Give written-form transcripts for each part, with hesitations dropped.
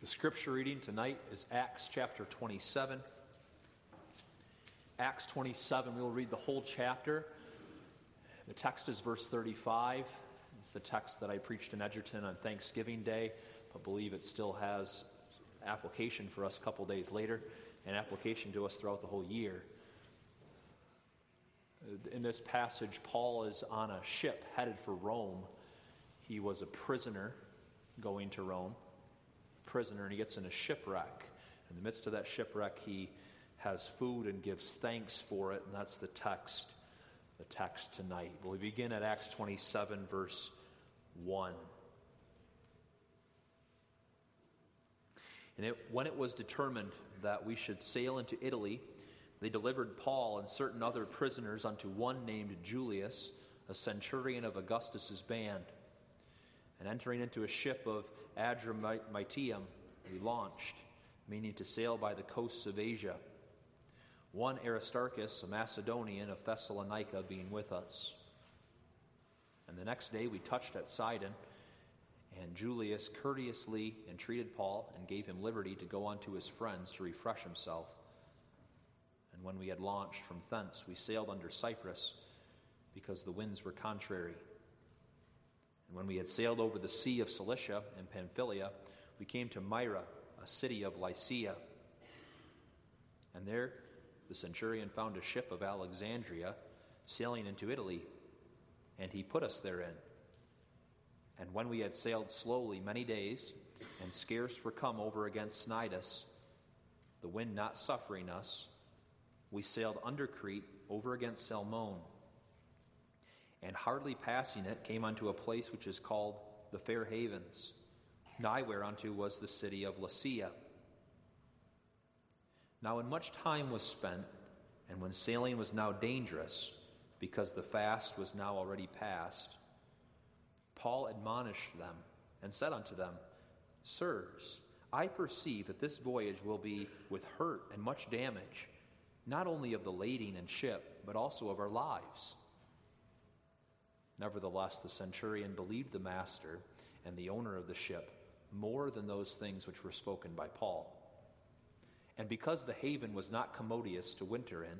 The scripture reading tonight is Acts chapter 27. Acts 27, we will read the whole chapter. The text is verse 35. It's the text that I preached in Edgerton on Thanksgiving Day, but believe it still has application for us a couple days later and application to us throughout the whole year. In this passage, Paul is on a ship headed for Rome. He was a prisoner going to Rome. And he gets in a shipwreck. In the midst of that shipwreck, he has food and gives thanks for it, and that's the text tonight. Well, we begin at Acts 27, verse 1. And when it was determined that we should sail into Italy, they delivered Paul and certain other prisoners unto one named Julius, a centurion of Augustus's band. And entering into a ship of Adramyttium, we launched, meaning to sail by the coasts of Asia. One Aristarchus, a Macedonian of Thessalonica, being with us. And the next day we touched at Sidon, and Julius courteously entreated Paul and gave him liberty to go unto his friends to refresh himself. And when we had launched from thence, we sailed under Cyprus, because the winds were contrary. And when we had sailed over the sea of Cilicia and Pamphylia, we came to Myra, a city of Lycia. And there the centurion found a ship of Alexandria sailing into Italy, and he put us therein. And when we had sailed slowly many days, and scarce were come over against Snidus, the wind not suffering us, we sailed under Crete over against Salmone. And hardly passing it, came unto a place which is called the Fair Havens, nigh whereunto was the city of Lycia. Now when much time was spent, and when sailing was now dangerous, because the fast was now already past, Paul admonished them, and said unto them, Sirs, I perceive that this voyage will be with hurt and much damage, not only of the lading and ship, but also of our lives. Nevertheless, the centurion believed the master and the owner of the ship more than those things which were spoken by Paul. And because the haven was not commodious to winter in,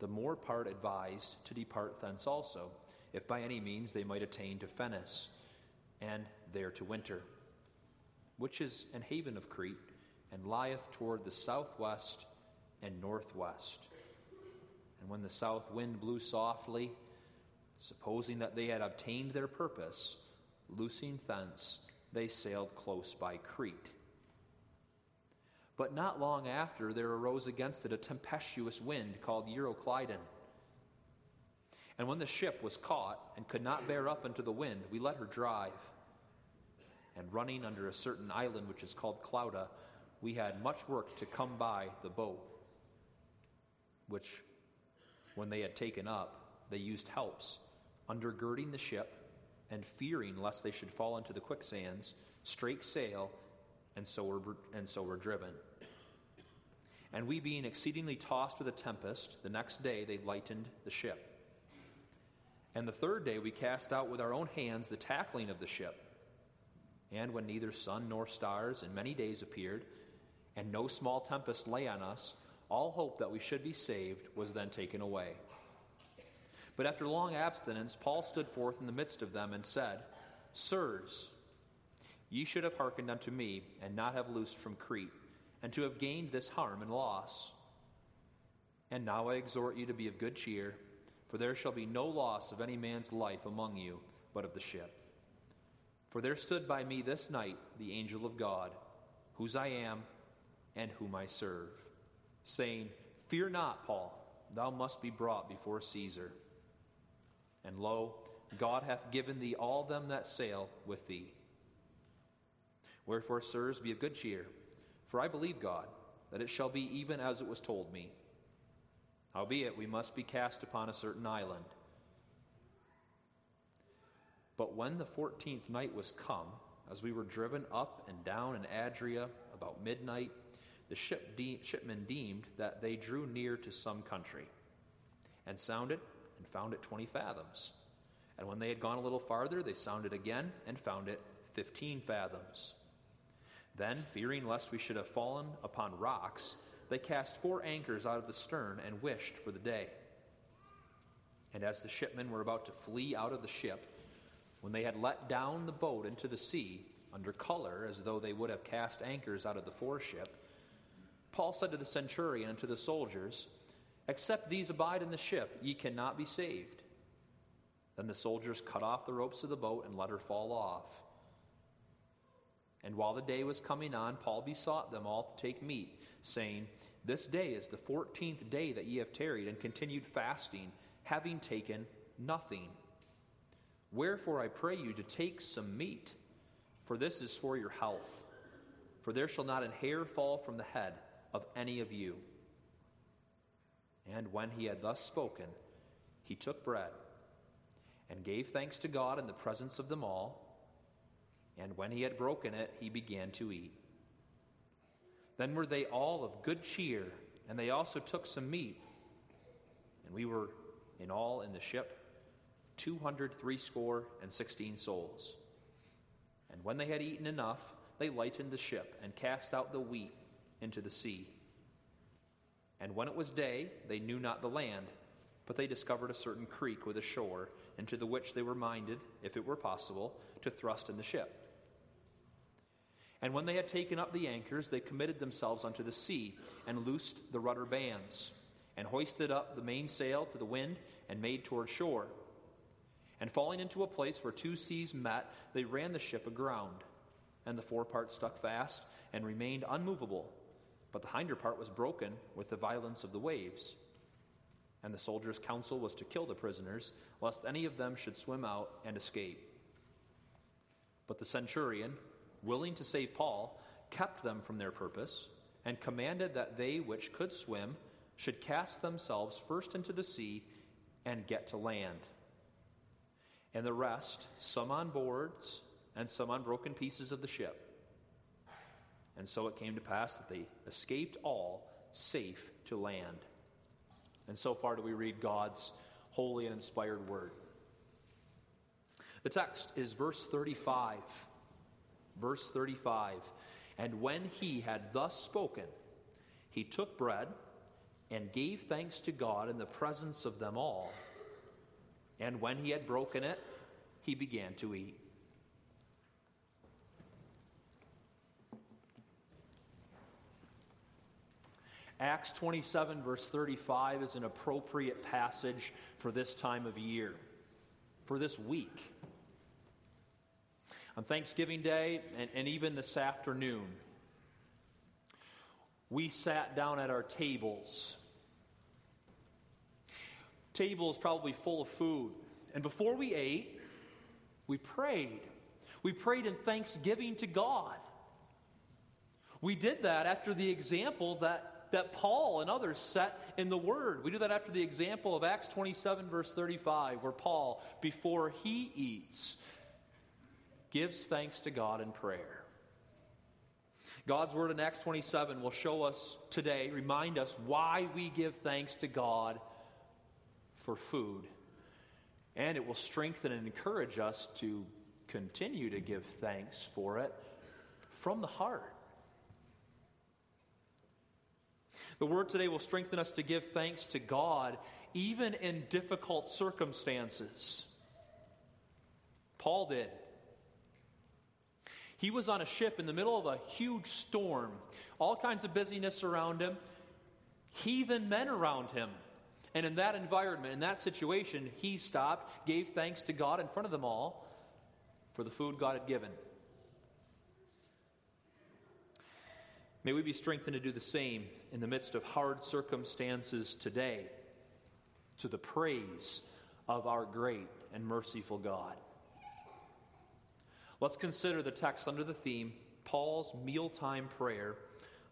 the more part advised to depart thence also, if by any means they might attain to Phoenix, and there to winter, which is an haven of Crete, and lieth toward the southwest and northwest. And when the south wind blew softly, supposing that they had obtained their purpose, loosing thence, they sailed close by Crete. But not long after, there arose against it a tempestuous wind called Euroclydon. And when the ship was caught and could not bear up unto the wind, we let her drive. And running under a certain island which is called Clauda, we had much work to come by the boat, which, when they had taken up, they used helps, undergirding the ship, and fearing lest they should fall into the quicksands, strake sail, and so were driven. And we being exceedingly tossed with a tempest, the next day they lightened the ship. And the third day we cast out with our own hands the tackling of the ship. And when neither sun nor stars in many days appeared, and no small tempest lay on us, all hope that we should be saved was then taken away. But after long abstinence, Paul stood forth in the midst of them and said, Sirs, ye should have hearkened unto me, and not have loosed from Crete, and to have gained this harm and loss. And now I exhort you to be of good cheer, for there shall be no loss of any man's life among you, but of the ship. For there stood by me this night the angel of God, whose I am, and whom I serve, saying, Fear not, Paul, thou must be brought before Caesar. And lo, God hath given thee all them that sail with thee. Wherefore, sirs, be of good cheer, for I believe God, that it shall be even as it was told me. Howbeit, we must be cast upon a certain island. But when the 14th night was come, as we were driven up and down in Adria about midnight, the shipmen deemed that they drew near to some country, and sounded, and found it 20 fathoms. And when they had gone a little farther, they sounded again, and found it 15 fathoms. Then, fearing lest we should have fallen upon rocks, they cast 4 anchors out of the stern and wished for the day. And as the shipmen were about to flee out of the ship, when they had let down the boat into the sea, under color, as though they would have cast anchors out of the foreship, Paul said to the centurion and to the soldiers, "Except these abide in the ship, ye cannot be saved." Then the soldiers cut off the ropes of the boat and let her fall off. And while the day was coming on, Paul besought them all to take meat, saying, "This day is the 14th day that ye have tarried and continued fasting, having taken nothing. Wherefore I pray you to take some meat, for this is for your health. For there shall not an hair fall from the head of any of you." And when he had thus spoken, he took bread and gave thanks to God in the presence of them all. And when he had broken it, he began to eat. Then were they all of good cheer, and they also took some meat. And we were in all in the ship 260 souls. And when they had eaten enough, they lightened the ship and cast out the wheat into the sea. And when it was day, they knew not the land, but they discovered a certain creek with a shore, into the which they were minded, if it were possible, to thrust in the ship. And when they had taken up the anchors, they committed themselves unto the sea, and loosed the rudder bands, and hoisted up the mainsail to the wind, and made toward shore. And falling into a place where 2 seas met, they ran the ship aground. And the forepart stuck fast, and remained unmovable, but the hinder part was broken with the violence of the waves. And the soldiers' counsel was to kill the prisoners, lest any of them should swim out and escape. But the centurion, willing to save Paul, kept them from their purpose, and commanded that they which could swim should cast themselves first into the sea and get to land. And the rest, some on boards, and some on broken pieces of the ship. And so it came to pass that they escaped all safe to land. And so far do we read God's holy and inspired word. The text is verse 35. Verse 35. And when he had thus spoken, he took bread and gave thanks to God in the presence of them all. And when he had broken it, he began to eat. Acts 27, verse 35 is an appropriate passage for this time of year, for this week. On Thanksgiving Day and even this afternoon, we sat down at our tables. Tables probably full of food. And before we ate, we prayed. We prayed in thanksgiving to God. We did that after the example that Paul and others set in the Word. We do that after the example of Acts 27, verse 35, where Paul, before he eats, gives thanks to God in prayer. God's Word in Acts 27 will show us today, remind us why we give thanks to God for food. And it will strengthen and encourage us to continue to give thanks for it from the heart. The word today will strengthen us to give thanks to God even in difficult circumstances. Paul did. He was on a ship in the middle of a huge storm, all kinds of busyness around him, heathen men around him. And in that environment, in that situation, he stopped, gave thanks to God in front of them all for the food God had given. May we be strengthened to do the same in the midst of hard circumstances today, to the praise of our great and merciful God. Let's consider the text under the theme, Paul's mealtime prayer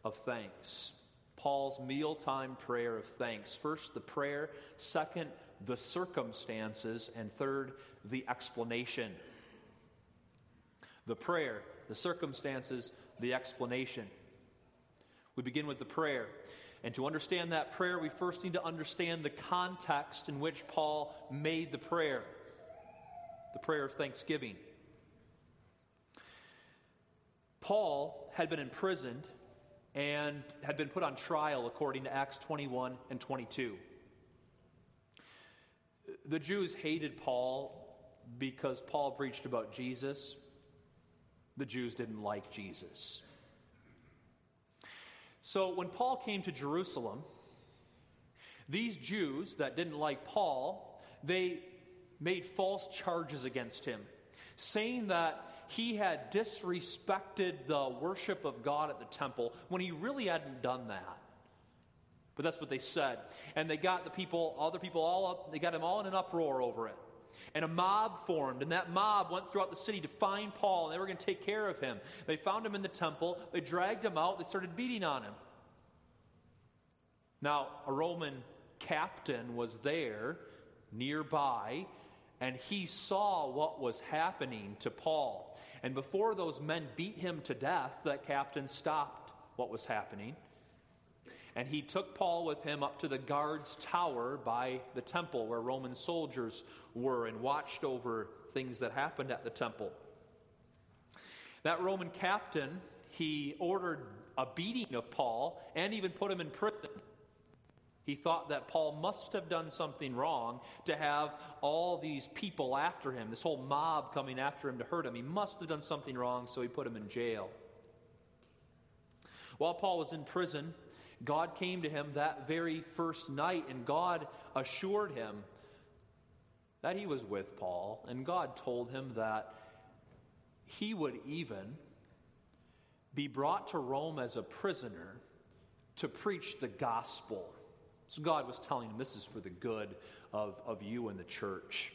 of thanks. Paul's mealtime prayer of thanks. First, the prayer. Second, the circumstances. And third, the explanation. The prayer, the circumstances, the explanation. We begin with the prayer. And to understand that prayer, we first need to understand the context in which Paul made the prayer of thanksgiving. Paul had been imprisoned and had been put on trial according to Acts 21 and 22. The Jews hated Paul because Paul preached about Jesus. The Jews didn't like Jesus. So when Paul came to Jerusalem, these Jews that didn't like Paul, they made false charges against him, saying that he had disrespected the worship of God at the temple when he really hadn't done that. But that's what they said. And they got the people, other people all up, they got them all in an uproar over it. And a mob formed, and that mob went throughout the city to find Paul, and they were going to take care of him. They found him in the temple, they dragged him out, they started beating on him. Now, a Roman captain was there nearby, and he saw what was happening to Paul. And before those men beat him to death, that captain stopped what was happening. And he took Paul with him up to the guard's tower by the temple where Roman soldiers were and watched over things that happened at the temple. That Roman captain, he ordered a beating of Paul and even put him in prison. He thought that Paul must have done something wrong to have all these people after him, this whole mob coming after him to hurt him. He must have done something wrong, so he put him in jail. While Paul was in prison, God came to him that very first night, and God assured him that he was with Paul, and God told him that he would even be brought to Rome as a prisoner to preach the gospel. So God was telling him, this is for the good of you and the church.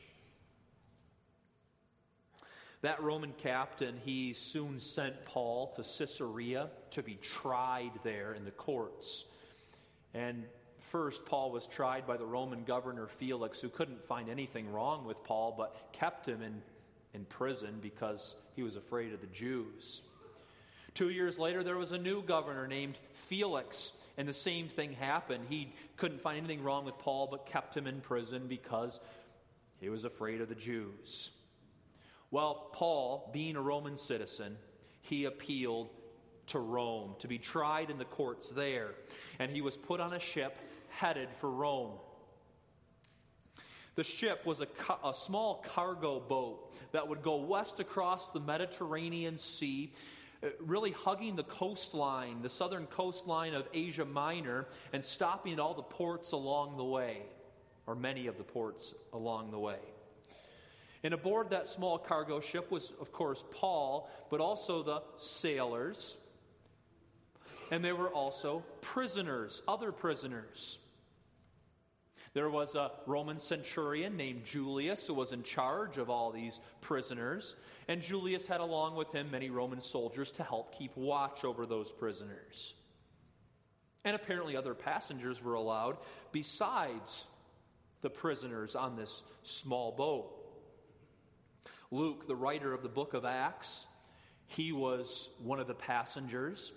That Roman captain, he soon sent Paul to Caesarea to be tried there in the courts. And first, Paul was tried by the Roman governor Felix, who couldn't find anything wrong with Paul, but kept him in prison because he was afraid of the Jews. 2 years later, there was a new governor named Felix, and the same thing happened. He couldn't find anything wrong with Paul, but kept him in prison because he was afraid of the Jews. Well, Paul, being a Roman citizen, he appealed to Rome to be tried in the courts there. And he was put on a ship headed for Rome. The ship was a small cargo boat that would go west across the Mediterranean Sea, really hugging the coastline, the southern coastline of Asia Minor, and stopping at all the ports along the way, or many of the ports along the way. And aboard that small cargo ship was, of course, Paul, but also the sailors. And there were also prisoners, other prisoners. There was a Roman centurion named Julius who was in charge of all these prisoners. And Julius had along with him many Roman soldiers to help keep watch over those prisoners. And apparently other passengers were allowed besides the prisoners on this small boat. Luke, the writer of the book of Acts, he was one of the passengers.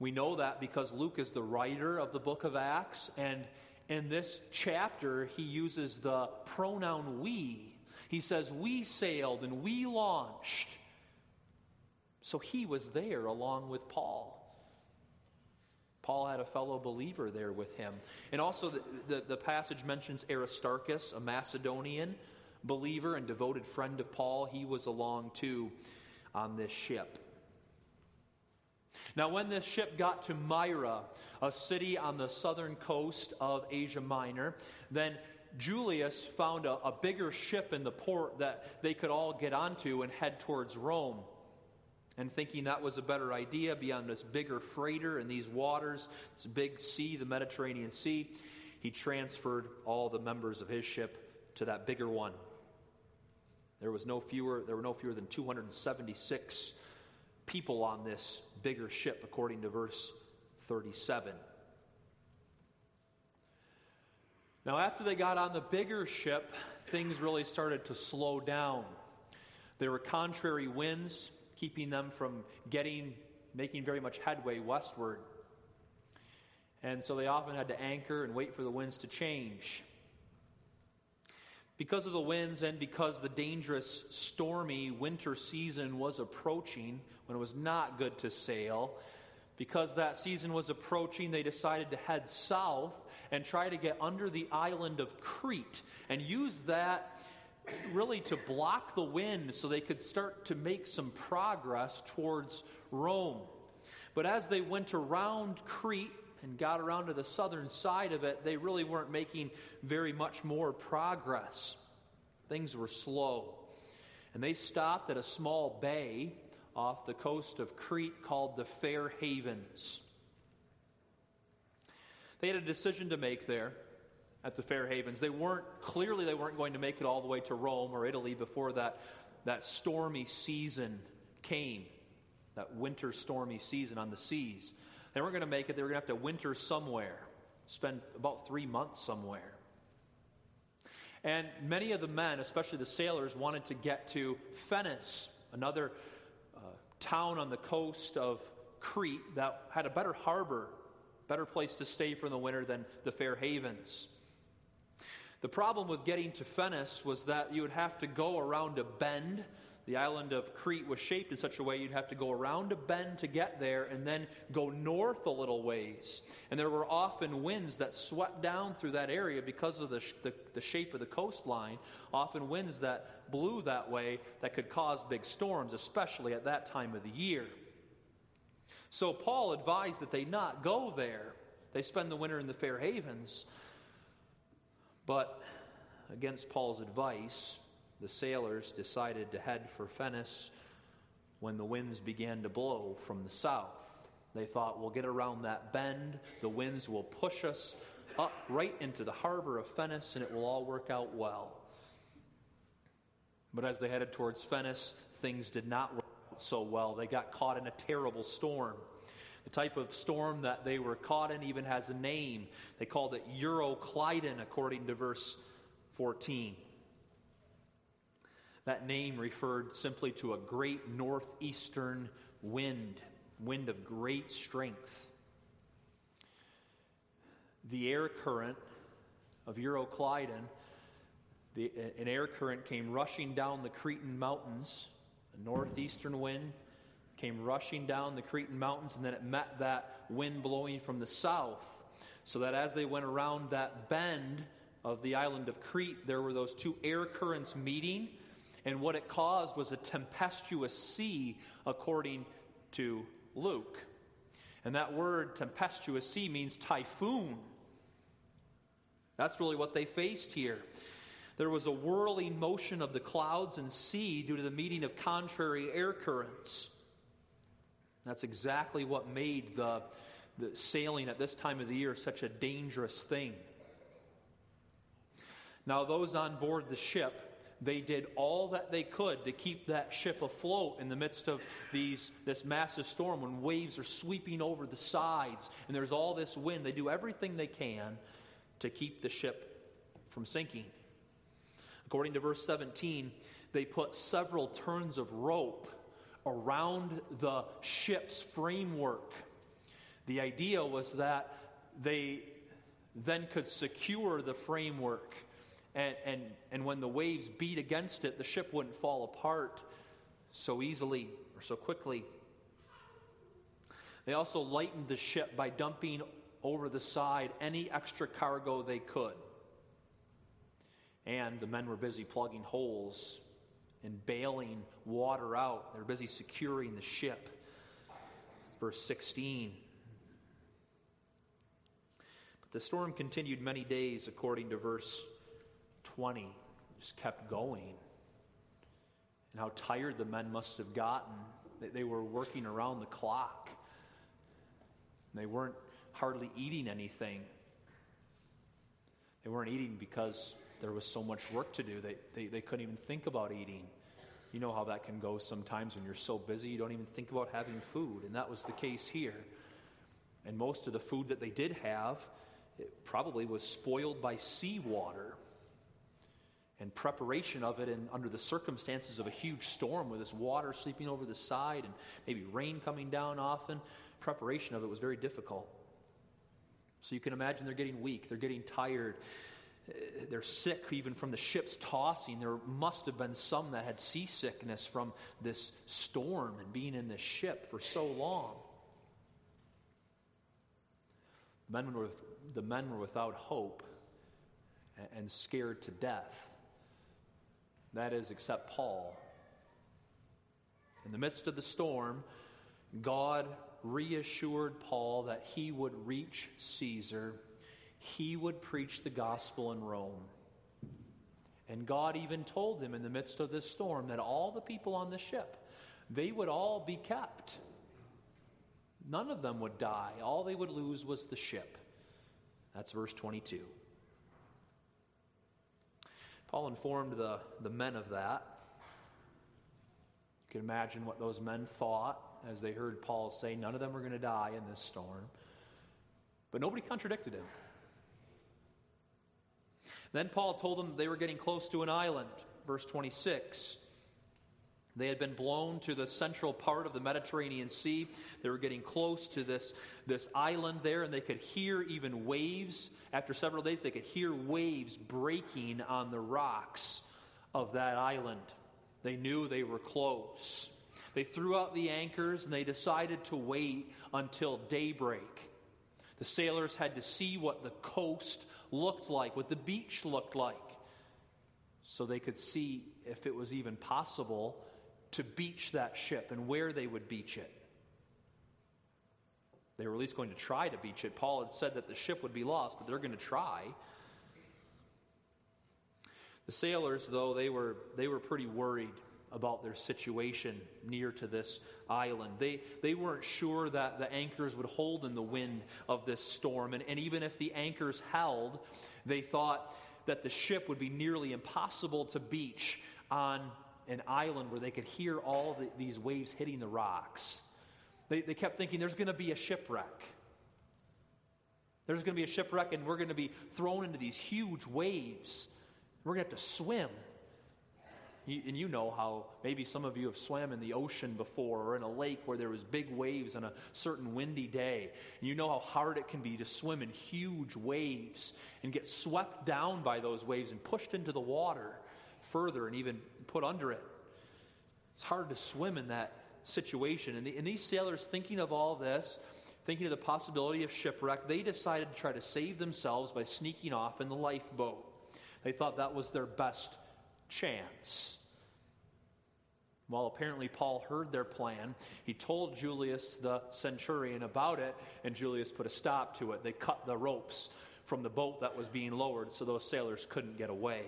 We know that because Luke is the writer of the book of Acts, and in this chapter, he uses the pronoun we. He says, we sailed and we launched. So he was there along with Paul. Paul had a fellow believer there with him. And also the passage mentions Aristarchus, a Macedonian believer and devoted friend of Paul. He was along too on this ship. Now, when this ship got to Myra, a city on the southern coast of Asia Minor, then Julius found a bigger ship in the port that they could all get onto and head towards Rome. And thinking that was a better idea, beyond this bigger freighter in these waters, this big sea, the Mediterranean Sea, he transferred all the members of his ship to that bigger one. There were no fewer than 276 people on this bigger ship, according to verse 37. Now, after they got on the bigger ship, things really started to slow down. There were contrary winds, keeping them from making very much headway westward. And so they often had to anchor and wait for the winds to change. Because of the winds and because the dangerous stormy winter season was approaching, when it was not good to sail, because that season was approaching, they decided to head south and try to get under the island of Crete and use that really to block the wind so they could start to make some progress towards Rome. But as they went around Crete and got around to the southern side of it, they really weren't making very much more progress. Things were slow. And they stopped at a small bay off the coast of Crete called the Fair Havens. They had a decision to make there at the Fair Havens. They weren't going to make it all the way to Rome or Italy before that stormy season came, that winter stormy season on the seas. They weren't going to make it. They were going to have to winter somewhere, spend about 3 months somewhere. And many of the men, especially the sailors, wanted to get to Phoenix, another town on the coast of Crete that had a better harbor, better place to stay for the winter than the Fair Havens. The problem with getting to Phoenix was that you would have to go around a bend. The island of Crete was shaped in such a way you'd have to go around a bend to get there and then go north a little ways. And there were often winds that swept down through that area because of the shape of the coastline, often winds that blew that way that could cause big storms, especially at that time of the year. So Paul advised that they not go there. They spend the winter in the Fair Havens. But against Paul's advice, the sailors decided to head for Phoenix when the winds began to blow from the south. They thought, we'll get around that bend. The winds will push us up right into the harbor of Phoenix, and it will all work out well. But as they headed towards Phoenix, things did not work out so well. They got caught in a terrible storm. The type of storm that they were caught in even has a name. They called it Euroclydon, according to verse 14. That name referred simply to a great northeastern wind of great strength. The air current of Euroclydon, an air current came rushing down the Cretan mountains. A northeastern wind came rushing down the Cretan mountains, and then it met that wind blowing from the south, so that as they went around that bend of the island of Crete, there were those two air currents meeting. And what it caused was a tempestuous sea, according to Luke. And that word, tempestuous sea, means typhoon. That's really what they faced here. There was a whirling motion of the clouds and sea due to the meeting of contrary air currents. That's exactly what made the sailing at this time of the year such a dangerous thing. Now, those on board the ship, they did all that they could to keep that ship afloat in the midst of this massive storm when waves are sweeping over the sides and there's all this wind. They do everything they can to keep the ship from sinking. According to verse 17, they put several turns of rope around the ship's framework. The idea was that they then could secure the framework. And when the waves beat against it, the ship wouldn't fall apart so easily or so quickly. They also lightened the ship by dumping over the side any extra cargo they could. And the men were busy plugging holes and bailing water out. They were busy securing the ship. Verse 16. But the storm continued many days, according to verse 20, just kept going. And how tired the men must have gotten. They were working around the clock. They weren't hardly eating anything. They weren't eating because there was so much work to do. They couldn't even think about eating. You know how that can go sometimes when you're so busy you don't even think about having food. And that was the case here. And most of the food that they did have, it probably was spoiled by seawater. And preparation of it, and under the circumstances of a huge storm with this water sweeping over the side and maybe rain coming down often, preparation of it was very difficult. So you can imagine they're getting weak, they're getting tired. They're sick even from the ships tossing. There must have been some that had seasickness from this storm and being in this ship for so long. The men were without hope and scared to death. That is, except Paul. In the midst of the storm, God reassured Paul that he would reach Caesar. He would preach the gospel in Rome. And God even told him in the midst of this storm that all the people on the ship, they would all be kept. None of them would die. All they would lose was the ship. That's verse 22. Paul informed the men of that. You can imagine what those men thought as they heard Paul say none of them are going to die in this storm. But nobody contradicted him. Then Paul told them they were getting close to an island. Verse 26. They had been blown to the central part of the Mediterranean Sea. They were getting close to this island there, and they could hear even waves. After several days, they could hear waves breaking on the rocks of that island. They knew they were close. They threw out the anchors, and they decided to wait until daybreak. The sailors had to see what the coast looked like, what the beach looked like, so they could see if it was even possible to beach that ship and where they would beach it. They were at least going to try to beach it. Paul had said that the ship would be lost, but they're going to try. The sailors, though, they were pretty worried about their situation near to this island. They weren't sure that the anchors would hold in the wind of this storm. And even if the anchors held, they thought that the ship would be nearly impossible to beach on an island where they could hear all these waves hitting the rocks. They kept thinking, there's going to be a shipwreck. There's going to be a shipwreck, and we're going to be thrown into these huge waves. We're going to have to swim. And you know how maybe some of you have swam in the ocean before or in a lake where there was big waves on a certain windy day. And you know how hard it can be to swim in huge waves and get swept down by those waves and pushed into the water further and even put under it. It's hard to swim in that situation. And these sailors, thinking of all this, thinking of the possibility of shipwreck, they decided to try to save themselves by sneaking off in the lifeboat. They thought that was their best chance. Well, apparently Paul heard their plan. He told Julius the centurion about it, and Julius put a stop to it. They cut the ropes from the boat that was being lowered so those sailors couldn't get away.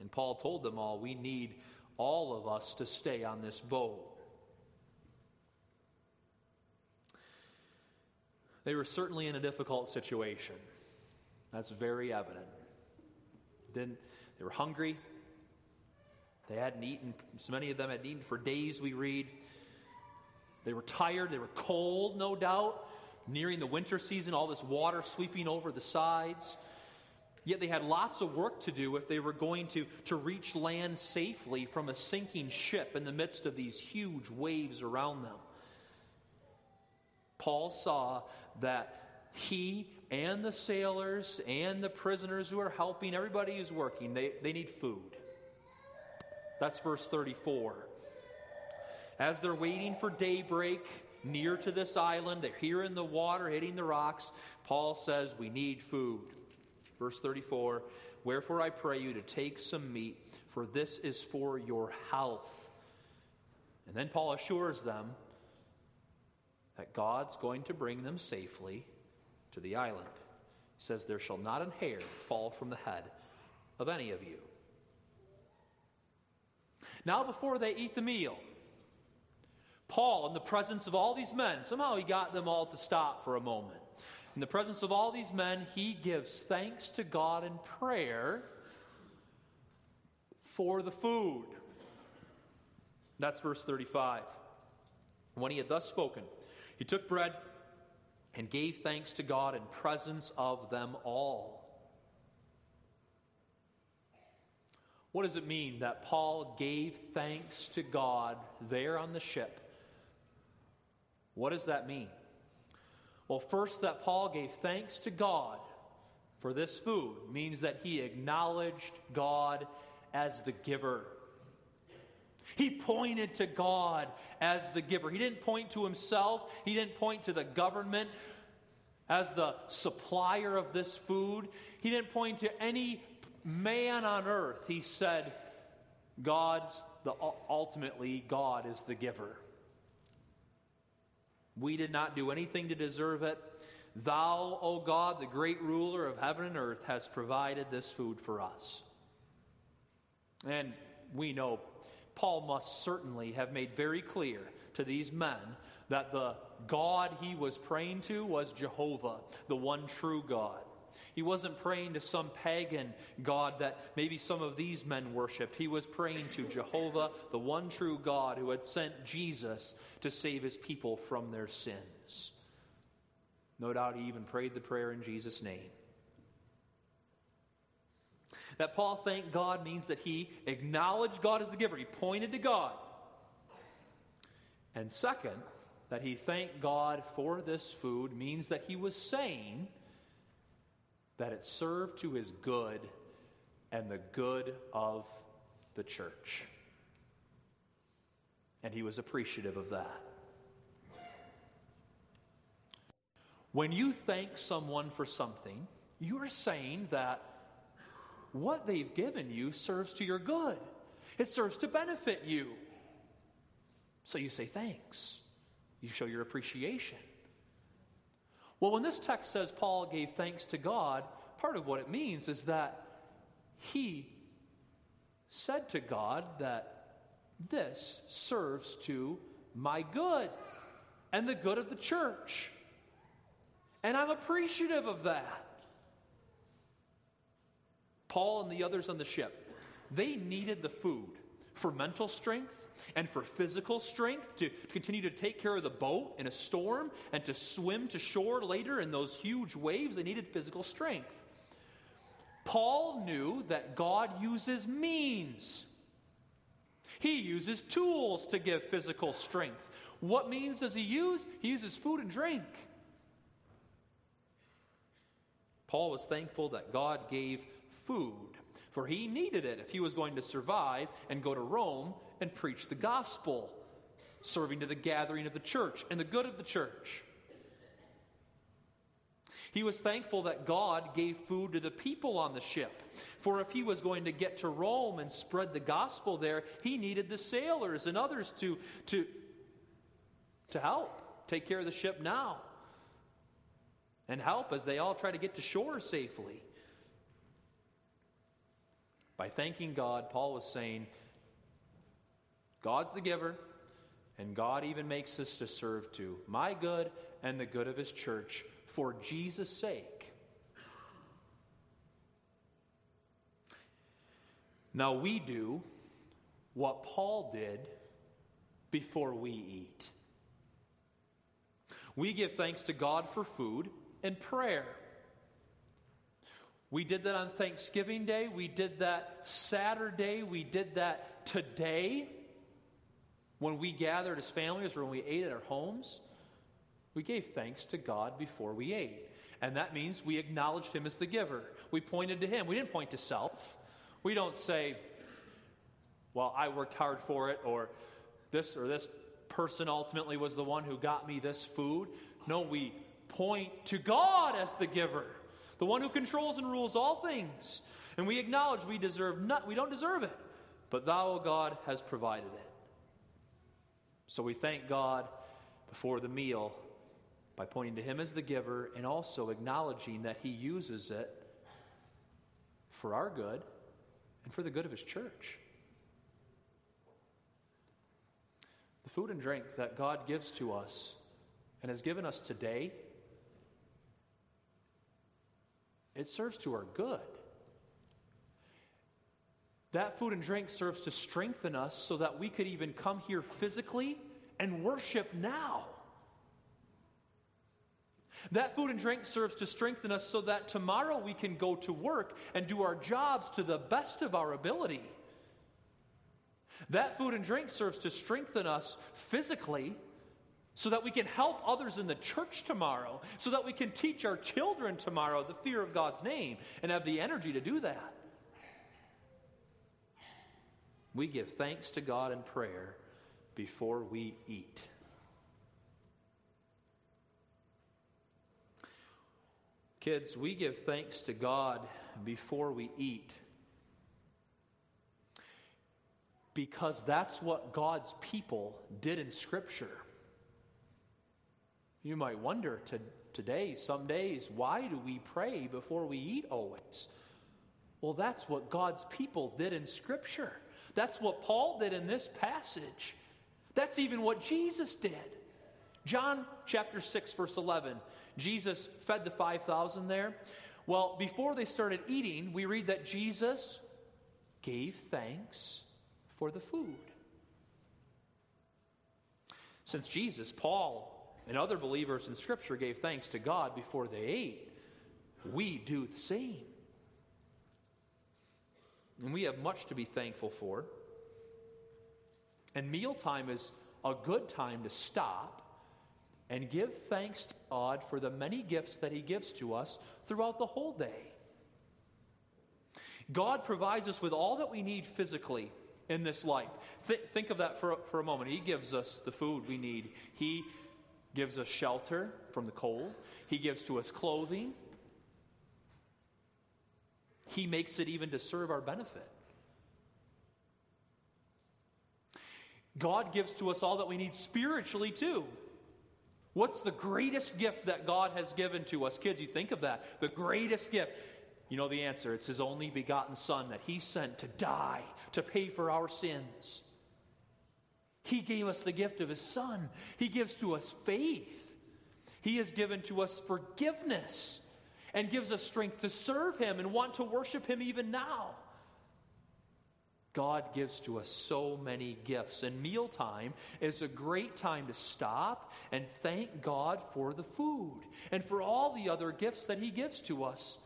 And Paul told them all, we need all of us to stay on this boat. They were certainly in a difficult situation. That's very evident. They were hungry. They hadn't eaten. So many of them hadn't eaten for days, we read. They were tired. They were cold, no doubt. Nearing the winter season, all this water sweeping over the sides. Yet they had lots of work to do if they were going to reach land safely from a sinking ship in the midst of these huge waves around them. Paul saw that he and the sailors and the prisoners who are helping, everybody who's working, they need food. That's verse 34. As they're waiting for daybreak near to this island, they're here in the water hitting the rocks, Paul says, we need food. Verse 34, wherefore I pray you to take some meat, for this is for your health. And then Paul assures them that God's going to bring them safely to the island. He says, there shall not an hair fall from the head of any of you. Now before they eat the meal, Paul, in the presence of all these men, somehow he got them all to stop for a moment. In the presence of all these men, he gives thanks to God in prayer for the food. That's verse 35. When he had thus spoken, he took bread and gave thanks to God in presence of them all. What does it mean that Paul gave thanks to God there on the ship? What does that mean? Well, first, that Paul gave thanks to God for this food means that he acknowledged God as the giver. He pointed to God as the giver. He didn't point to himself. He didn't point to the government as the supplier of this food. He didn't point to any man on earth. He said, ultimately, God is the giver. We did not do anything to deserve it. Thou, O God, the great ruler of heaven and earth, has provided this food for us. And we know Paul must certainly have made very clear to these men that the God he was praying to was Jehovah, the one true God. He wasn't praying to some pagan god that maybe some of these men worshipped. He was praying to Jehovah, the one true God who had sent Jesus to save his people from their sins. No doubt he even prayed the prayer in Jesus' name. That Paul thanked God means that he acknowledged God as the giver. He pointed to God. And second, that he thanked God for this food means that he was saying that it served to his good and the good of the church. And he was appreciative of that. When you thank someone for something, you're saying that what they've given you serves to your good. It serves to benefit you. So you say thanks. You show your appreciation. Well, when this text says Paul gave thanks to God, part of what it means is that he said to God that this serves to my good and the good of the church. And I'm appreciative of that. Paul and the others on the ship, they needed the food for mental strength and for physical strength to continue to take care of the boat in a storm and to swim to shore later in those huge waves. They needed physical strength. Paul knew that God uses means. He uses tools to give physical strength. What means does he use? He uses food and drink. Paul was thankful that God gave food, for he needed it if he was going to survive and go to Rome and preach the gospel, serving to the gathering of the church and the good of the church. He was thankful that God gave food to the people on the ship, for if he was going to get to Rome and spread the gospel there, he needed the sailors and others to help take care of the ship now and help as they all try to get to shore safely. By thanking God, Paul was saying, God's the giver, and God even makes this to serve to my good and the good of his church for Jesus' sake. Now we do what Paul did before we eat. We give thanks to God for food and prayer. We did that on Thanksgiving Day. We did that Saturday. We did that today when we gathered as families or when we ate at our homes. We gave thanks to God before we ate. And that means we acknowledged him as the giver. We pointed to him. We didn't point to self. We don't say, well, I worked hard for it, or this person ultimately was the one who got me this food. No, we point to God as the giver, the one who controls and rules all things. And we acknowledge we don't deserve it, but thou, O God, has provided it. So we thank God before the meal by pointing to him as the giver and also acknowledging that he uses it for our good and for the good of his church. The food and drink that God gives to us and has given us today, it serves to our good. That food and drink serves to strengthen us so that we could even come here physically and worship now. That food and drink serves to strengthen us so that tomorrow we can go to work and do our jobs to the best of our ability. That food and drink serves to strengthen us physically so that we can help others in the church tomorrow, so that we can teach our children tomorrow the fear of God's name and have the energy to do that. We give thanks to God in prayer before we eat. Kids, we give thanks to God before we eat because that's what God's people did in Scripture. You might wonder today, some days, why do we pray before we eat always? Well, that's what God's people did in Scripture. That's what Paul did in this passage. That's even what Jesus did. John chapter 6, verse 11. Jesus fed the 5,000 there. Well, before they started eating, we read that Jesus gave thanks for the food. Since Jesus, Paul, and other believers in Scripture gave thanks to God before they ate, we do the same. And we have much to be thankful for. And mealtime is a good time to stop and give thanks to God for the many gifts that He gives to us throughout the whole day. God provides us with all that we need physically in this life. Think of that for a moment. He gives us the food we need. He gives us shelter from the cold. He gives to us clothing. He makes it even to serve our benefit. God gives to us all that we need spiritually too. What's the greatest gift that God has given to us? Kids, you think of that. The greatest gift. You know the answer. It's His only begotten Son that He sent to die, to pay for our sins. He gave us the gift of His Son. He gives to us faith. He has given to us forgiveness and gives us strength to serve Him and want to worship Him even now. God gives to us so many gifts, and mealtime is a great time to stop and thank God for the food and for all the other gifts that He gives to us.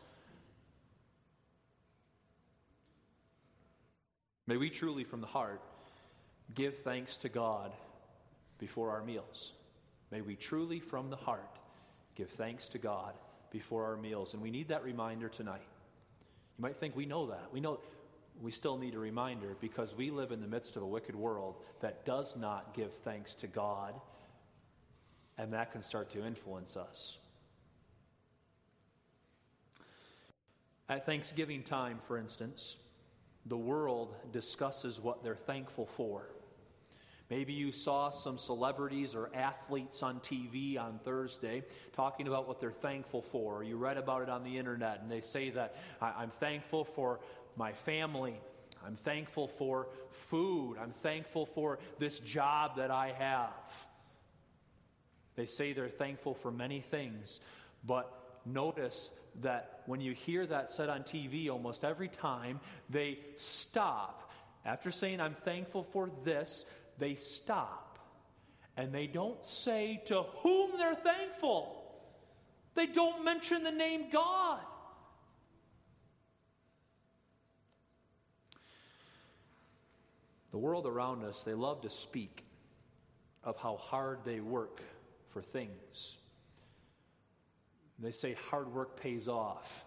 May we truly, from the heart, give thanks to God before our meals. May we truly, from the heart, give thanks to God before our meals. And we need that reminder tonight. You might think we know that. We still need a reminder because we live in the midst of a wicked world that does not give thanks to God, and that can start to influence us. At Thanksgiving time, for instance, the world discusses what they're thankful for. Maybe you saw some celebrities or athletes on TV on Thursday talking about what they're thankful for. You read about it on the internet, and they say that I'm thankful for my family. I'm thankful for food. I'm thankful for this job that I have. They say they're thankful for many things, but notice that when you hear that said on TV almost every time, they stop. After saying, I'm thankful for this, they stop. And they don't say to whom they're thankful. They don't mention the name God. The world around us, they love to speak of how hard they work for things. They say hard work pays off.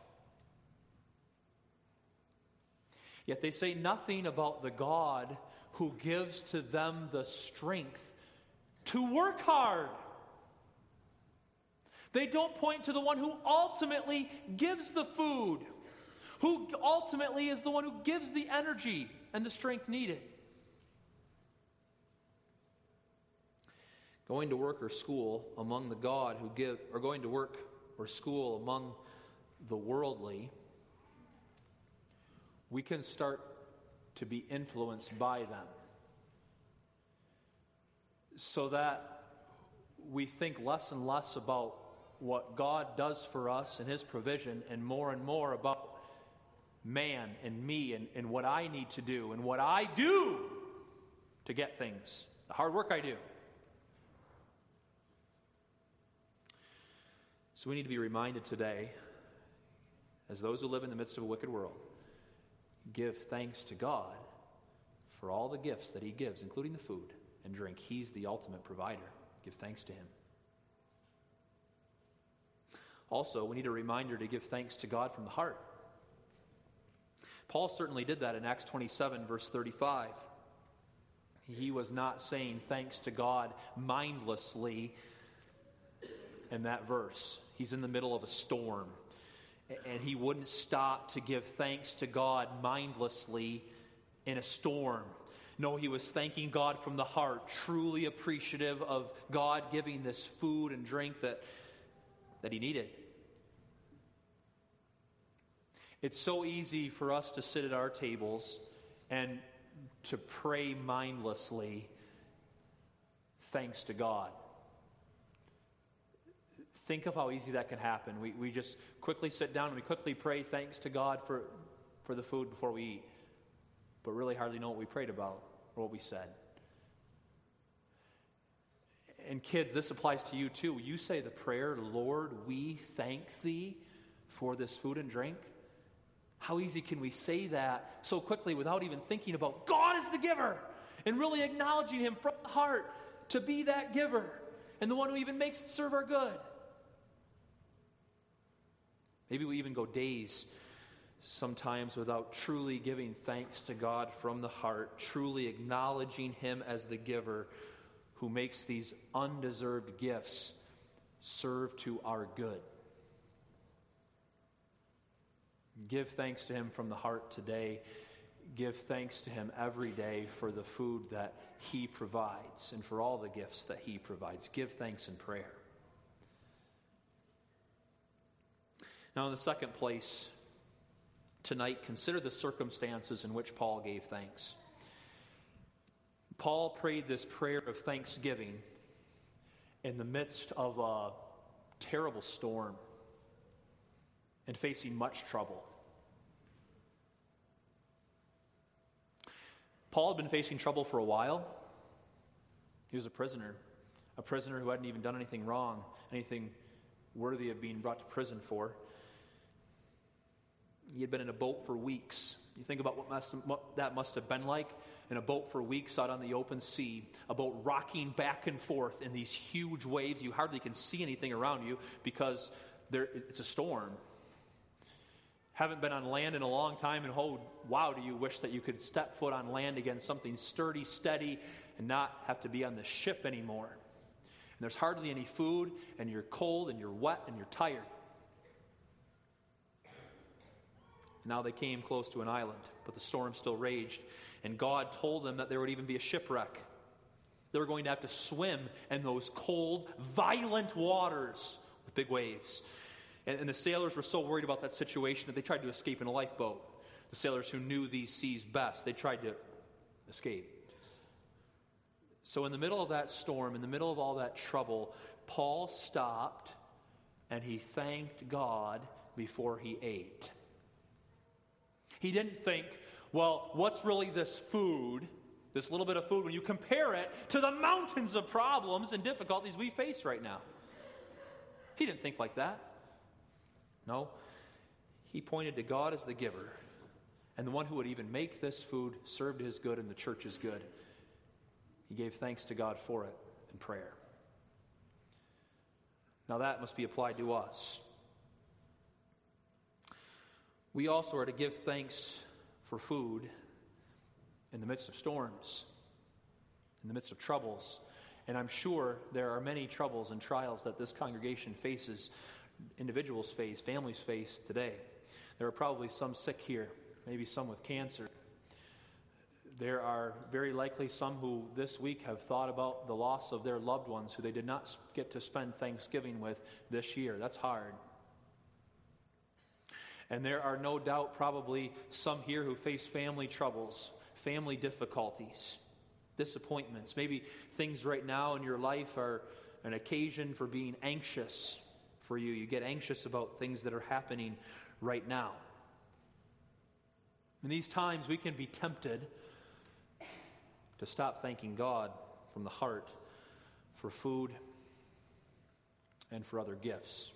Yet they say nothing about the God who gives to them the strength to work hard. They don't point to the one who ultimately gives the food, who ultimately is the one who gives the energy and the strength needed. Going to work or school among the God who give, or going to work or school among the worldly, we can start to be influenced by them so that we think less and less about what God does for us and His provision and more about man and me and what I need to do and what I do to get things, the hard work I do. So we need to be reminded today, as those who live in the midst of a wicked world, give thanks to God for all the gifts that He gives, including the food and drink. He's the ultimate provider. Give thanks to him. Also, we need a reminder to give thanks to God from the heart. Paul certainly did that in Acts 27, verse 35. He was not saying thanks to God mindlessly in that verse. He's in the middle of a storm, and he wouldn't stop to give thanks to God mindlessly in a storm. No, he was thanking God from the heart, truly appreciative of God giving this food and drink that he needed. It's so easy for us to sit at our tables and to pray mindlessly, thanks to God. Think of how easy that can happen. We just quickly sit down and we quickly pray thanks to God for the food before we eat, but really hardly know what we prayed about or what we said. And kids, this applies to you too. You say the prayer, Lord, we thank thee for this food and drink. How easy can we say that so quickly without even thinking about God is the giver and really acknowledging him from the heart to be that giver and the one who even makes it serve our good. Maybe we even go days sometimes without truly giving thanks to God from the heart, truly acknowledging him as the giver who makes these undeserved gifts serve to our good. Give thanks to him from the heart today. Give thanks to him every day for the food that he provides and for all the gifts that he provides. Give thanks in prayer. Now, in the second place tonight, consider the circumstances in which Paul gave thanks. Paul prayed this prayer of thanksgiving in the midst of a terrible storm and facing much trouble. Paul had been facing trouble for a while. He was a prisoner who hadn't even done anything wrong, anything worthy of being brought to prison for. He had been in a boat for weeks. You think about what that must have been like, in a boat for weeks out on the open sea, a boat rocking back and forth in these huge waves. You hardly can see anything around you because it's a storm. Haven't been on land in a long time, and oh, wow, do you wish that you could step foot on land again, something sturdy, steady, and not have to be on the ship anymore. And there's hardly any food, and you're cold, and you're wet, and you're tired. Now they came close to an island, but the storm still raged, and God told them that there would even be a shipwreck. They were going to have to swim in those cold, violent waters with big waves. And the sailors were so worried about that situation that they tried to escape in a lifeboat. The sailors who knew these seas best, they tried to escape. So in the middle of that storm, in the middle of all that trouble, Paul stopped and he thanked God before he ate. He didn't think, well, what's really this food, this little bit of food, when you compare it to the mountains of problems and difficulties we face right now? He didn't think like that. No, he pointed to God as the giver and the one who would even make this food serve to his good and the church's good. He gave thanks to God for it in prayer. Now that must be applied to us. We also are to give thanks for food in the midst of storms, in the midst of troubles. And I'm sure there are many troubles and trials that this congregation faces. Individuals face, families face today. There are probably some sick here, maybe some with cancer. There are very likely some who this week have thought about the loss of their loved ones who they did not get to spend Thanksgiving with this year. That's hard. And there are no doubt probably some here who face family troubles, family difficulties, disappointments. Maybe things right now in your life are an occasion for being anxious. For you, you get anxious about things that are happening right now. In these times, we can be tempted to stop thanking God from the heart for food and for other gifts.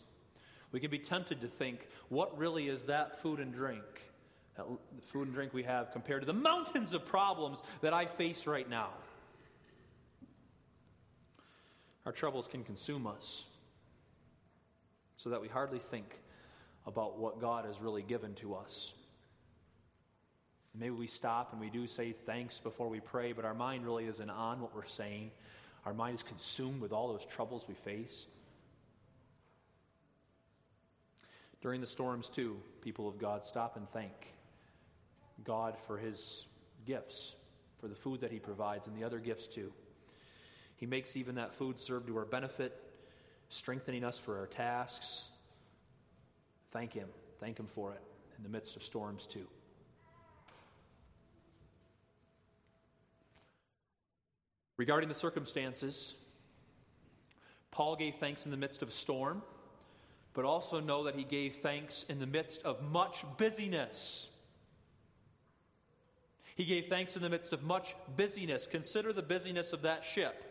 We can be tempted to think, what really is that food and drink? That food and drink we have compared to the mountains of problems that I face right now. Our troubles can consume us so that we hardly think about what God has really given to us. Maybe we stop and we do say thanks before we pray, but our mind really isn't on what we're saying. Our mind is consumed with all those troubles we face. During the storms, too, people of God, stop and thank God for his gifts, for the food that he provides and the other gifts, too. He makes even that food serve to our benefit, strengthening us for our tasks. Thank him. Thank him for it in the midst of storms, too. Regarding the circumstances, Paul gave thanks in the midst of a storm, but also know that he gave thanks in the midst of much busyness. He gave thanks in the midst of much busyness. Consider the busyness of that ship.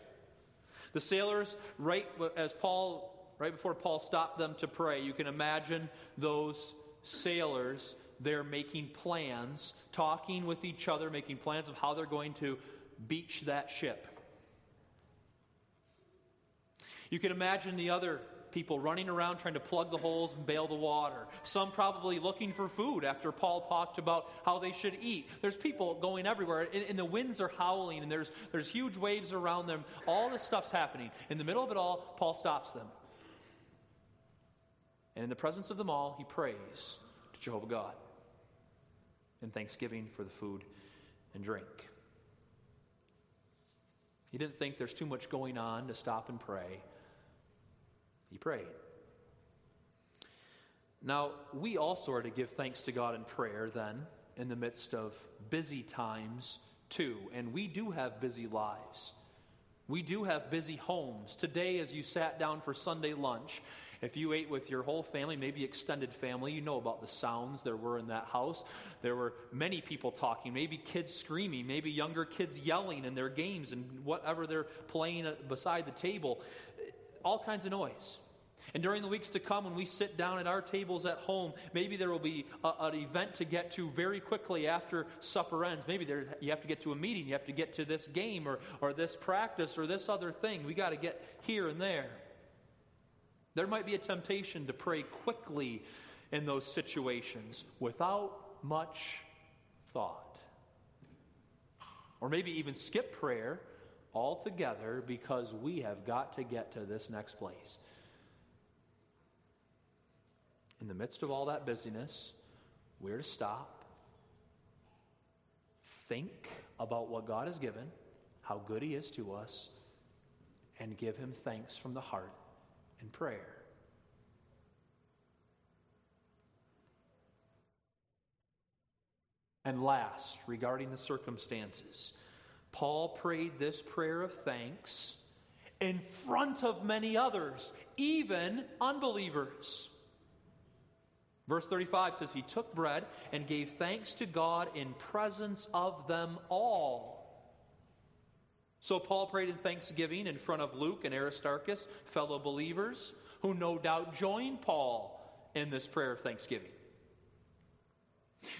The sailors, right before Paul stopped them to pray, you can imagine those sailors, they're making plans, talking with each other, making plans of how they're going to beach that ship. You can imagine the other people running around trying to plug the holes and bail the water. Some probably looking for food after Paul talked about how they should eat. There's people going everywhere, and the winds are howling, and there's huge waves around them. All this stuff's happening. In the middle of it all, Paul stops them. And in the presence of them all, he prays to Jehovah God in thanksgiving for the food and drink. He didn't think there's too much going on to stop and pray. He prayed. Now, we also are to give thanks to God in prayer then in the midst of busy times too. And we do have busy lives. We do have busy homes. Today, as you sat down for Sunday lunch, if you ate with your whole family, maybe extended family, you know about the sounds there were in that house. There were many people talking, maybe kids screaming, maybe younger kids yelling in their games and whatever they're playing beside the table. All kinds of noise. And during the weeks to come, when we sit down at our tables at home, maybe there will be an event to get to very quickly after supper ends. Maybe you have to get to a meeting, you have to get to this game or this practice or this other thing. We got to get here and there. There might be a temptation to pray quickly in those situations without much thought. Or maybe even skip prayer altogether because we have got to get to this next place. In the midst of all that busyness, we're to stop, think about what God has given, how good he is to us, and give him thanks from the heart in prayer. And last, regarding the circumstances, Paul prayed this prayer of thanks in front of many others, even unbelievers. Verse 35 says, he took bread and gave thanks to God in presence of them all. So Paul prayed in thanksgiving in front of Luke and Aristarchus, fellow believers, who no doubt joined Paul in this prayer of thanksgiving.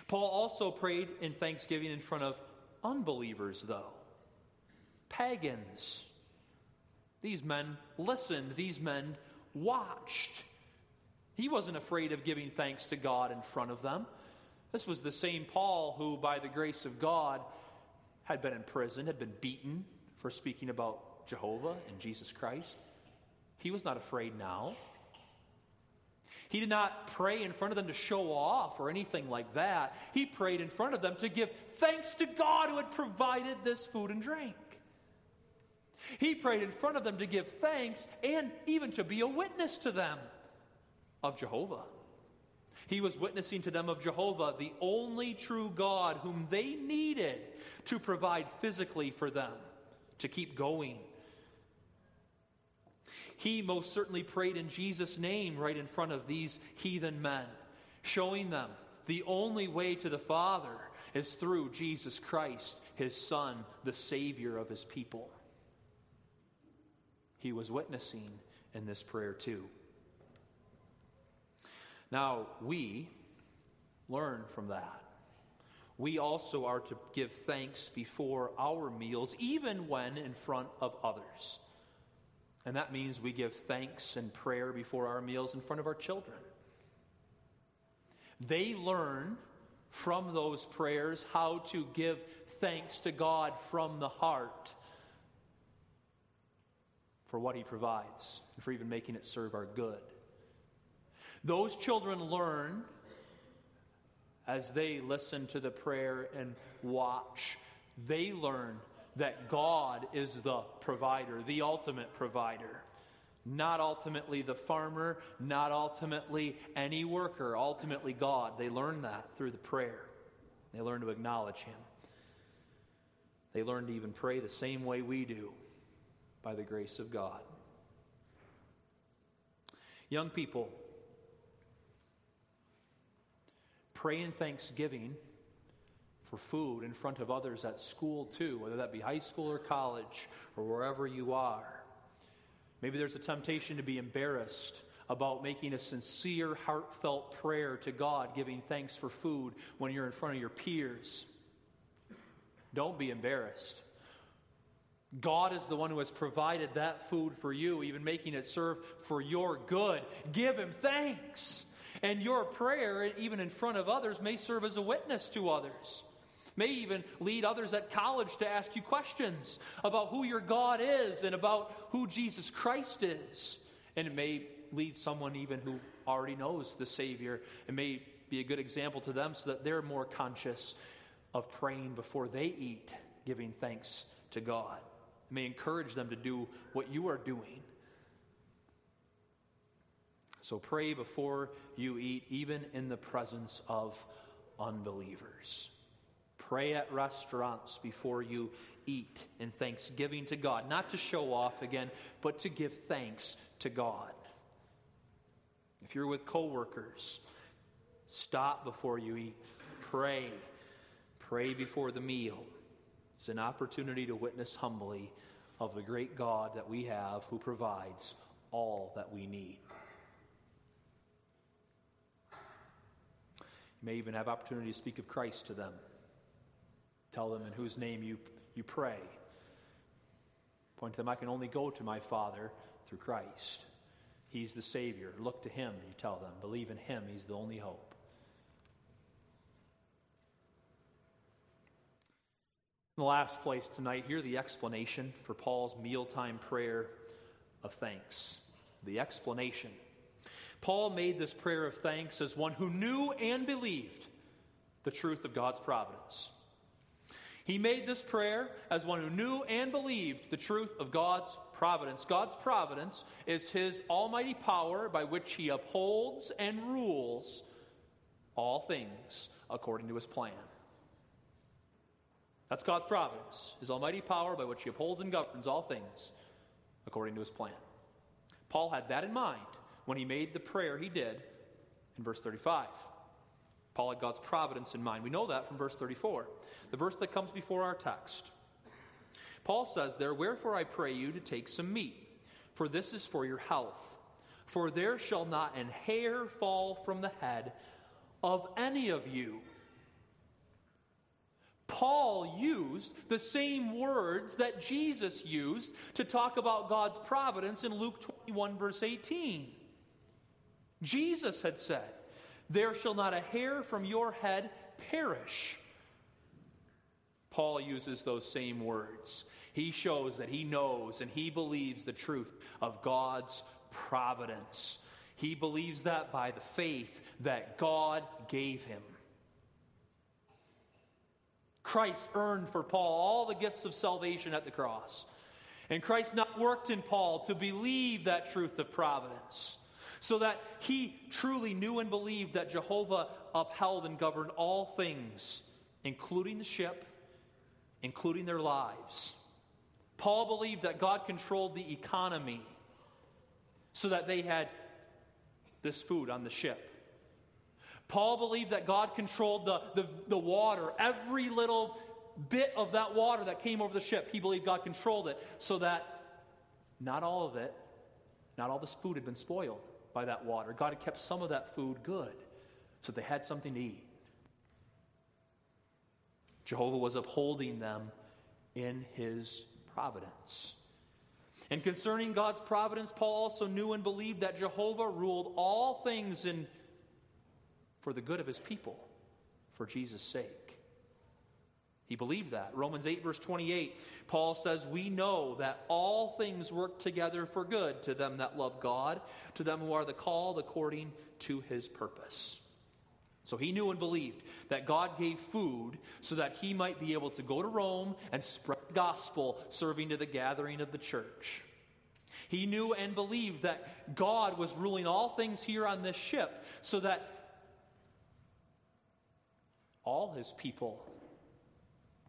Paul also prayed in thanksgiving in front of unbelievers, though. Pagans. These men listened. These men watched. He wasn't afraid of giving thanks to God in front of them. This was the same Paul who, by the grace of God, had been in prison, had been beaten for speaking about Jehovah and Jesus Christ. He was not afraid now. He did not pray in front of them to show off or anything like that. He prayed in front of them to give thanks to God who had provided this food and drink. He prayed in front of them to give thanks and even to be a witness to them of Jehovah. He was witnessing to them of Jehovah, the only true God whom they needed to provide physically for them, to keep going. He most certainly prayed in Jesus' name right in front of these heathen men, showing them the only way to the Father is through Jesus Christ, his Son, the Savior of his people. He was witnessing in this prayer too. Now, we learn from that. We also are to give thanks before our meals, even when in front of others. And that means we give thanks and prayer before our meals in front of our children. They learn from those prayers how to give thanks to God from the heart for what He provides and for even making it serve our good. Those children learn as they listen to the prayer and watch, they learn that God is the provider, the ultimate provider. Not ultimately the farmer, not ultimately any worker, ultimately God. They learn that through the prayer. They learn to acknowledge Him. They learn to even pray the same way we do, by the grace of God. Young people, pray in thanksgiving for food in front of others at school too, whether that be high school or college or wherever you are. Maybe there's a temptation to be embarrassed about making a sincere, heartfelt prayer to God, giving thanks for food when you're in front of your peers. Don't be embarrassed. God is the one who has provided that food for you, even making it serve for your good. Give Him thanks. And your prayer, even in front of others, may serve as a witness to others. May even lead others at college to ask you questions about who your God is and about who Jesus Christ is. And it may lead someone even who already knows the Savior. It may be a good example to them so that they're more conscious of praying before they eat, giving thanks to God. It may encourage them to do what you are doing. So pray before you eat, even in the presence of unbelievers. Pray at restaurants before you eat in thanksgiving to God. Not to show off again, but to give thanks to God. If you're with coworkers, stop before you eat. Pray. Pray before the meal. It's an opportunity to witness humbly of the great God that we have who provides all that we need. You may even have opportunity to speak of Christ to them. Tell them in whose name you pray. Point to them, I can only go to my Father through Christ. He's the Savior. Look to Him, you tell them. Believe in Him. He's the only hope. In the last place tonight, hear the explanation for Paul's mealtime prayer of thanks. The explanation. Paul made this prayer of thanks as one who knew and believed the truth of God's providence. He made this prayer as one who knew and believed the truth of God's providence. God's providence is His almighty power by which He upholds and rules all things according to His plan. That's God's providence, His almighty power by which He upholds and governs all things according to His plan. Paul had that in mind when he made the prayer he did in verse 35. Paul had God's providence in mind. We know that from verse 34, the verse that comes before our text. Paul says there, "Wherefore I pray you to take some meat, for this is for your health. For there shall not an hair fall from the head of any of you." Paul used the same words that Jesus used to talk about God's providence in Luke 21, verse 18. Jesus had said, "There shall not a hair from your head perish." Paul uses those same words. He shows that he knows and he believes the truth of God's providence. He believes that by the faith that God gave him. Christ earned for Paul all the gifts of salvation at the cross. And Christ not worked in Paul to believe that truth of providence, so that he truly knew and believed that Jehovah upheld and governed all things, including the ship, including their lives. Paul believed that God controlled the economy so that they had this food on the ship. Paul believed that God controlled the water, every little bit of that water that came over the ship. He believed God controlled it so that not all of it, not all this food had been spoiled by that water. God had kept some of that food good so that they had something to eat. Jehovah was upholding them in His providence. And concerning God's providence, Paul also knew and believed that Jehovah ruled all things for the good of his people, for Jesus' sake. He believed that. Romans 8, verse 28, Paul says, "We know that all things work together for good to them that love God, to them who are the called according to his purpose." So he knew and believed that God gave food so that he might be able to go to Rome and spread the gospel, serving to the gathering of the church. He knew and believed that God was ruling all things here on this ship so that all his people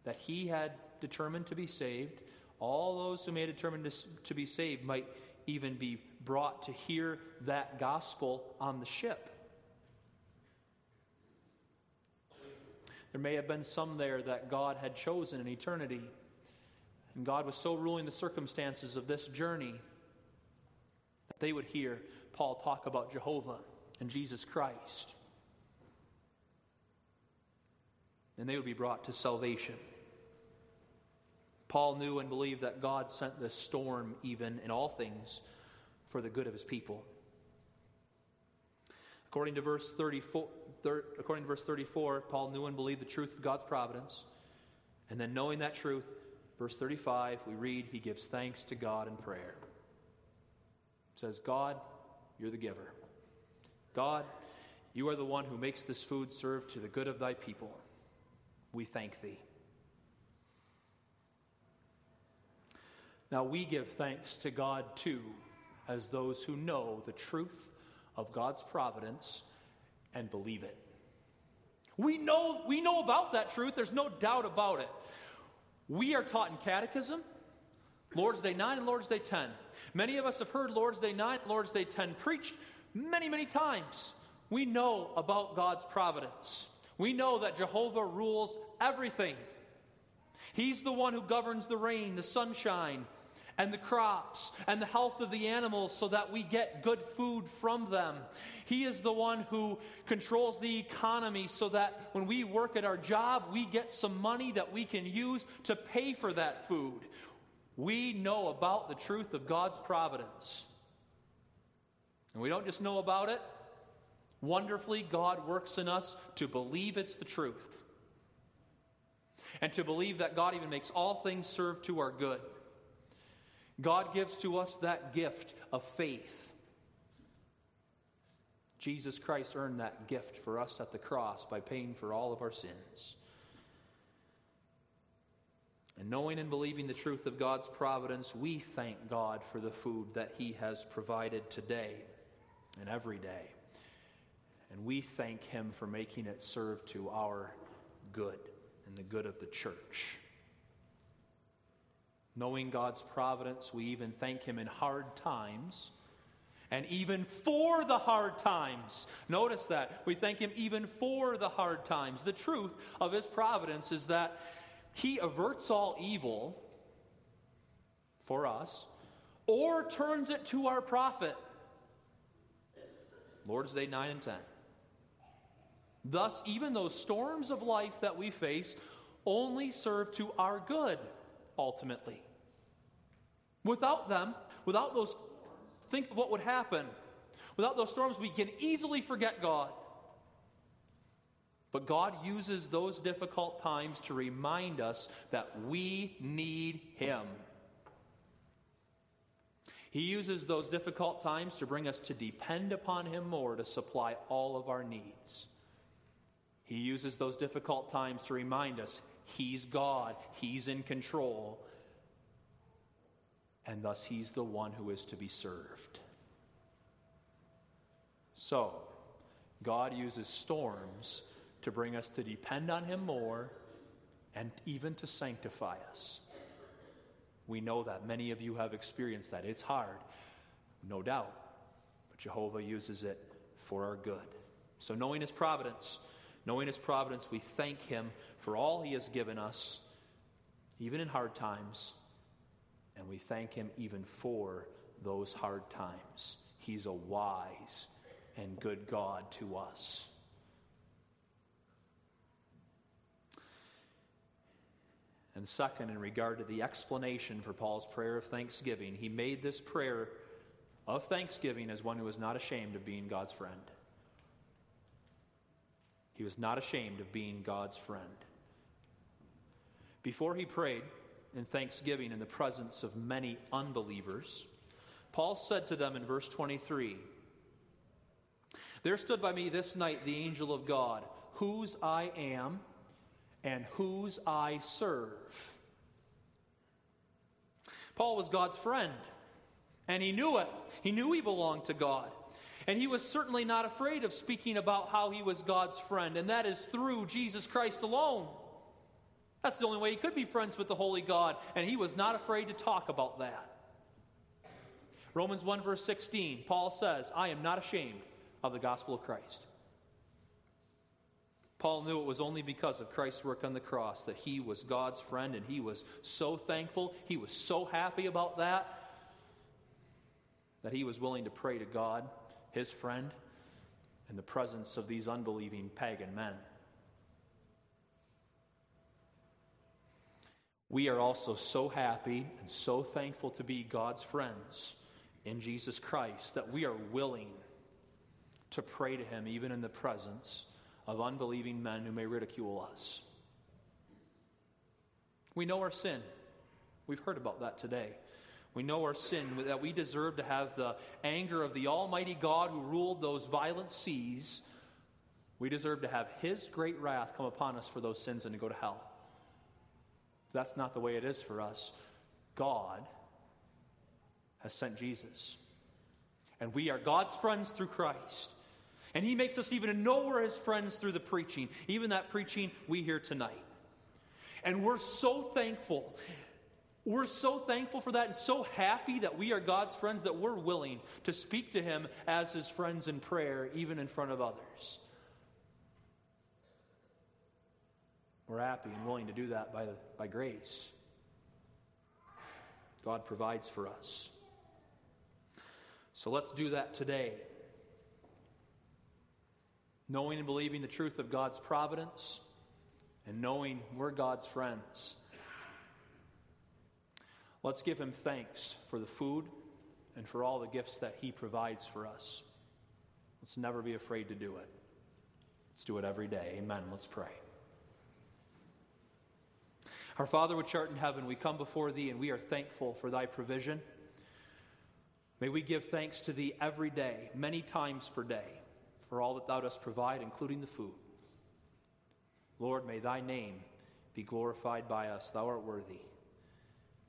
that he had determined to be saved, all those whom he had determined to be saved, might even be brought to hear that gospel on the ship. There may have been some there that God had chosen in eternity, and God was so ruling the circumstances of this journey that they would hear Paul talk about Jehovah and Jesus Christ, and they would be brought to salvation. Paul knew and believed that God sent this storm even in all things for the good of his people. According to verse 34, Paul knew and believed the truth of God's providence. And then knowing that truth, verse 35, we read, he gives thanks to God in prayer. He says, "God, you're the giver. God, you are the one who makes this food serve to the good of thy people. We thank thee." Now we give thanks to God too, as those who know the truth of God's providence and believe it. We know about that truth. There's no doubt about it. We are taught in catechism, Lord's Day 9 and Lord's Day 10. Many of us have heard Lord's Day 9 and Lord's Day 10 preached many, many times. We know about God's providence. We know that Jehovah rules everything. He's the one who governs the rain, the sunshine, and the crops, and the health of the animals so that we get good food from them. He is the one who controls the economy so that when we work at our job, we get some money that we can use to pay for that food. We know about the truth of God's providence. And we don't just know about it. Wonderfully, God works in us to believe it's the truth, and to believe that God even makes all things serve to our good. God gives to us that gift of faith. Jesus Christ earned that gift for us at the cross by paying for all of our sins. And knowing and believing the truth of God's providence, we thank God for the food that he has provided today and every day. And we thank him for making it serve to our good and the good of the church. Knowing God's providence, we even thank him in hard times, and even for the hard times. Notice that. We thank him even for the hard times. The truth of his providence is that he averts all evil for us, or turns it to our profit. Lord's Day 9 and 10. Thus, even those storms of life that we face only serve to our good, ultimately. Without them, without those storms, think of what would happen. Without those storms, we can easily forget God. But God uses those difficult times to remind us that we need him. He uses those difficult times to bring us to depend upon him more to supply all of our needs. He uses those difficult times to remind us he's God, he's in control, and thus he's the one who is to be served. So, God uses storms to bring us to depend on him more and even to sanctify us. We know that. Many of you have experienced that. It's hard, no doubt, but Jehovah uses it for our good. So knowing his providence, we thank him for all he has given us, even in hard times, and we thank him even for those hard times. He's a wise and good God to us. And second, in regard to the explanation for Paul's prayer of thanksgiving, he made this prayer of thanksgiving as one who was not ashamed of being God's friend. He was not ashamed of being God's friend. Before he prayed in thanksgiving in the presence of many unbelievers, Paul said to them in verse 23, "There stood by me this night the angel of God, whose I am and whose I serve." Paul was God's friend, and he knew it. He knew he belonged to God. And he was certainly not afraid of speaking about how he was God's friend, and that is through Jesus Christ alone. That's the only way he could be friends with the Holy God, and he was not afraid to talk about that. Romans 1 verse 16, Paul says, "I am not ashamed of the gospel of Christ." Paul knew it was only because of Christ's work on the cross that he was God's friend, and he was so thankful, he was so happy about that he was willing to pray to God, his friend, in the presence of these unbelieving pagan men. We are also so happy and so thankful to be God's friends in Jesus Christ that we are willing to pray to him even in the presence of unbelieving men who may ridicule us. We know our sin. We've heard about that today. We know our sin, that we deserve to have the anger of the Almighty God who ruled those violent seas. We deserve to have his great wrath come upon us for those sins and to go to hell. That's not the way it is for us. God has sent Jesus. And we are God's friends through Christ. And he makes us even know we're his friends through the preaching. Even that preaching we hear tonight. And we're so thankful. We're so thankful for that and so happy that we are God's friends that we're willing to speak to him as his friends in prayer, even in front of others. We're happy and willing to do that by grace. God provides for us. So let's do that today. Knowing and believing the truth of God's providence and knowing we're God's friends. Let's give him thanks for the food and for all the gifts that he provides for us. Let's never be afraid to do it. Let's do it every day. Amen. Let's pray. Our Father, which art in heaven, we come before thee, and we are thankful for thy provision. May we give thanks to thee every day, many times per day, for all that thou dost provide, including the food. Lord, may thy name be glorified by us. Thou art worthy.